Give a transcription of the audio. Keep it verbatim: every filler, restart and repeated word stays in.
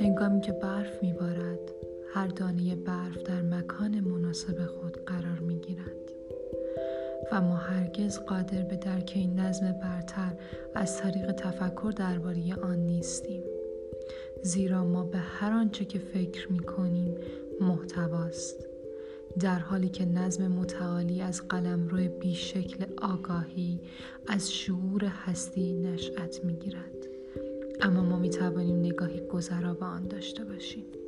هنگامی که برف میبارد، هر دانه برف در مکان مناسب خود قرار میگیرد و ما هرگز قادر به درک این نظم برتر از طریق تفکر درباره آن نیستیم، زیرا ما به هر آنچه که فکر میکنیم محتواست، در حالی که نظم متعالی از قلمرو بیشکل آگاهی از شعور هستی نشأت می‌گیرد، اما ما می‌توانیم نگاهی گذرا به آن داشته باشیم.